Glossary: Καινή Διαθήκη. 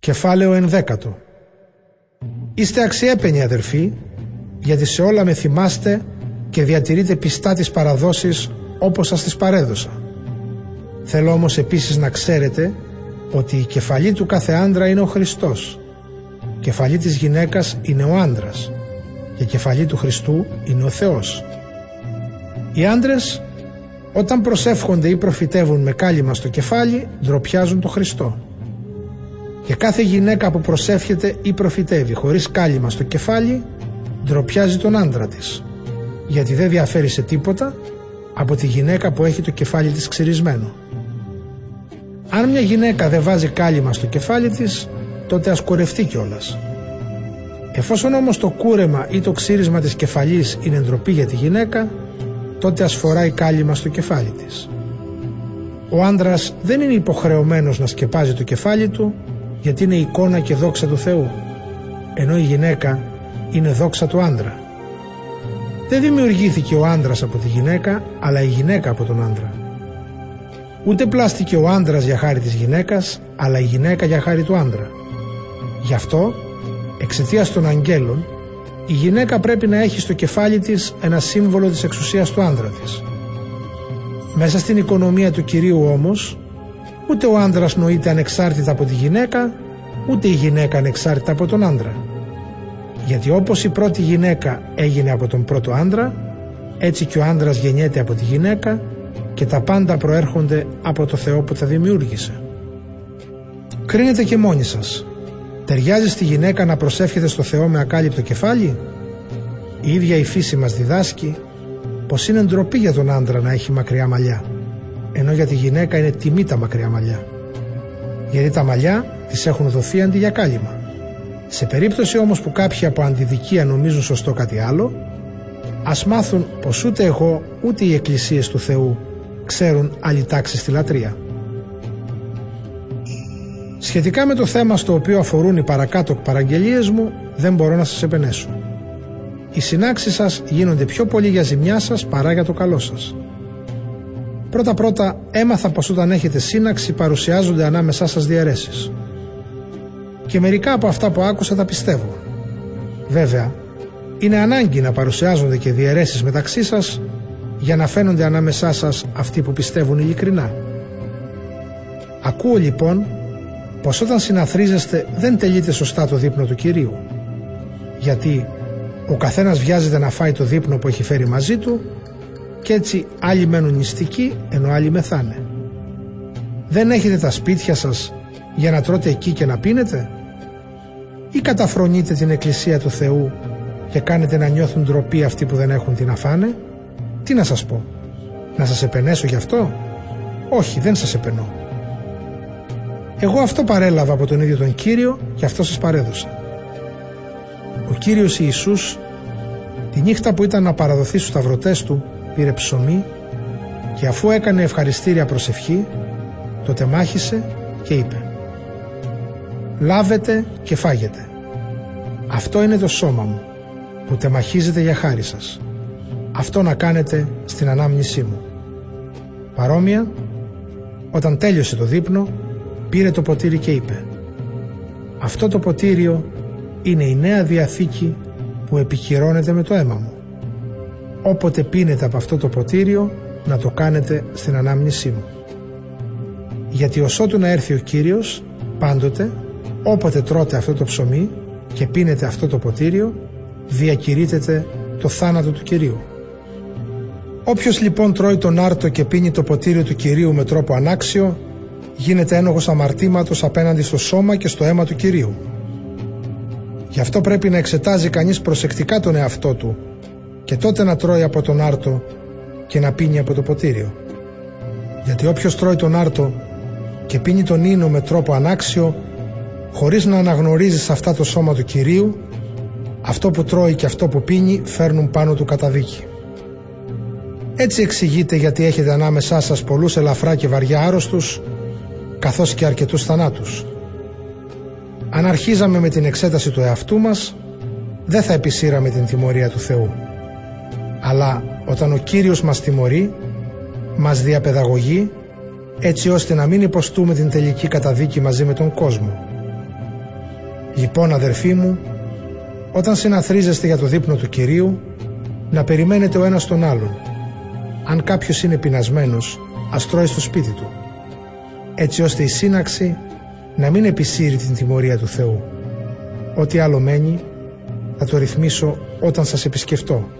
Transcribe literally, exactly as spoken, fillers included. Κεφάλαιο ενδέκατο. Είστε αξιέπαινοι, αδερφοί, γιατί σε όλα με θυμάστε και διατηρείτε πιστά τις παραδόσεις όπως σας τις παρέδωσα. Θέλω όμως επίσης να ξέρετε ότι η κεφαλή του κάθε άντρα είναι ο Χριστός, κεφαλή της γυναίκας είναι ο άντρας και κεφαλή του Χριστού είναι ο Θεός. Οι άντρες, όταν προσεύχονται ή προφητεύουν με κάλυμα στο κεφάλι, ντροπιάζουν τον Χριστό. Και κάθε γυναίκα που προσεύχεται ή προφητεύει χωρίς κάλυμα στο κεφάλι, ντροπιάζει τον άντρα της, γιατί δεν διαφέρει σε τίποτα από τη γυναίκα που έχει το κεφάλι της ξυρισμένο. Αν μια γυναίκα δεν βάζει κάλυμα στο κεφάλι της, τότε ας κορευτεί κιόλας. Εφόσον όμως το κούρεμα ή το ξύρισμα της κεφαλής είναι ντροπή για τη γυναίκα, τότε ας φοράει κάλυμα στο κεφάλι της. Ο άντρας δεν είναι υποχρεωμένος να σκεπάζει το κεφάλι του, γιατί είναι εικόνα και δόξα του Θεού, ενώ η γυναίκα είναι δόξα του άντρα. Δεν δημιουργήθηκε ο άντρας από τη γυναίκα, αλλά η γυναίκα από τον άντρα. Ούτε πλάστηκε ο άντρας για χάρη της γυναίκας, αλλά η γυναίκα για χάρη του άντρα. Γι' αυτό, εξαιτίας των αγγέλων, η γυναίκα πρέπει να έχει στο κεφάλι της ένα σύμβολο της εξουσίας του άντρα της. Μέσα στην οικονομία του Κυρίου όμως, ούτε ο άντρας νοείται ανεξάρτητα από τη γυναίκα, ούτε η γυναίκα ανεξάρτητα από τον άντρα. Γιατί όπως η πρώτη γυναίκα έγινε από τον πρώτο άντρα, έτσι και ο άντρας γεννιέται από τη γυναίκα και τα πάντα προέρχονται από το Θεό που τα δημιούργησε. Κρίνετε και μόνοι σας. Ταιριάζει στη γυναίκα να προσεύχεται στο Θεό με ακάλυπτο κεφάλι? Η ίδια η φύση μας διδάσκει πως είναι ντροπή για τον άντρα να έχει μακριά μαλλιά, ενώ για τη γυναίκα είναι τιμή τα μακριά μαλλιά, γιατί τα μαλλιά τις έχουν δοθεί αντί για κάλυμα. Σε περίπτωση όμως που κάποιοι από αντιδικία νομίζουν σωστό κάτι άλλο, ας μάθουν πως ούτε εγώ ούτε οι εκκλησίες του Θεού ξέρουν άλλη τάξη στη λατρεία. Σχετικά με το θέμα στο οποίο αφορούν οι παρακάτω παραγγελίες μου, δεν μπορώ να σας επενέσω. Οι συνάξεις σας γίνονται πιο πολύ για ζημιά σας παρά για το καλό σας. Πρώτα-πρώτα έμαθα πως όταν έχετε σύναξη παρουσιάζονται ανάμεσά σας διαιρέσεις. Και μερικά από αυτά που άκουσα τα πιστεύω. Βέβαια, είναι ανάγκη να παρουσιάζονται και διαιρέσεις μεταξύ σας για να φαίνονται ανάμεσά σας αυτοί που πιστεύουν ειλικρινά. Ακούω λοιπόν πως όταν συναθρίζεστε δεν τελείτε σωστά το δείπνο του Κυρίου, γιατί ο καθένας βιάζεται να φάει το δείπνο που έχει φέρει μαζί του και έτσι άλλοι μένουν νηστικοί ενώ άλλοι μεθάνε. Δεν έχετε τα σπίτια σας για να τρώτε εκεί και να πίνετε, ή καταφρονείτε την εκκλησία του Θεού και κάνετε να νιώθουν ντροπή αυτοί που δεν έχουν τι να φάνε? Τι να σας πω, να σας επενέσω γι' αυτό? Όχι, δεν σας επενώ. Εγώ αυτό παρέλαβα από τον ίδιο τον Κύριο και αυτό σας παρέδωσα. Ο Κύριος Ιησούς, τη νύχτα που ήταν να παραδοθεί στους σταυρωτές του, πήρε ψωμί και αφού έκανε ευχαριστήρια προσευχή, το τεμάχισε και είπε: «Λάβετε και φάγετε. Αυτό είναι το σώμα μου, που τεμαχίζεται για χάρη σας. Αυτό να κάνετε στην ανάμνησή μου». Παρόμοια, όταν τέλειωσε το δείπνο, πήρε το ποτήρι και είπε: «Αυτό το ποτήριο είναι η Νέα Διαθήκη που επικυρώνεται με το αίμα μου. Όποτε πίνετε από αυτό το ποτήριο, να το κάνετε στην ανάμνησή μου». Γιατί ως ότου να έρθει ο Κύριος, πάντοτε, όποτε τρώτε αυτό το ψωμί και πίνετε αυτό το ποτήριο, διακηρύτετε το θάνατο του Κυρίου. Όποιος λοιπόν τρώει τον άρτο και πίνει το ποτήριο του Κυρίου με τρόπο ανάξιο, γίνεται ένοχος αμαρτήματος απέναντι στο σώμα και στο αίμα του Κυρίου. Γι' αυτό πρέπει να εξετάζει κανείς προσεκτικά τον εαυτό του και τότε να τρώει από τον άρτο και να πίνει από το ποτήριο. Γιατί όποιος τρώει τον άρτο και πίνει τον ίνο με τρόπο ανάξιο, χωρίς να αναγνωρίζει σε αυτά το σώμα του Κυρίου, αυτό που τρώει και αυτό που πίνει φέρνουν πάνω του καταδίκη. Έτσι εξηγείται γιατί έχετε ανάμεσά σας πολλούς ελαφρά και βαριά άρρωστους, καθώς και αρκετούς θανάτους. Αν αρχίζαμε με την εξέταση του εαυτού μας, δεν θα επισύραμε την τιμωρία του Θεού. Αλλά όταν ο Κύριος μας τιμωρεί, μας διαπαιδαγωγεί, έτσι ώστε να μην υποστούμε την τελική καταδίκη μαζί με τον κόσμο. Λοιπόν, αδερφοί μου, όταν συναθρίζεστε για το δείπνο του Κυρίου, να περιμένετε ο ένας τον άλλον. Αν κάποιος είναι πεινασμένος, ας τρώει στο σπίτι του, έτσι ώστε η σύναξη να μην επισύρει την τιμωρία του Θεού. Ό,τι άλλο μένει, θα το ρυθμίσω όταν σας επισκεφτώ.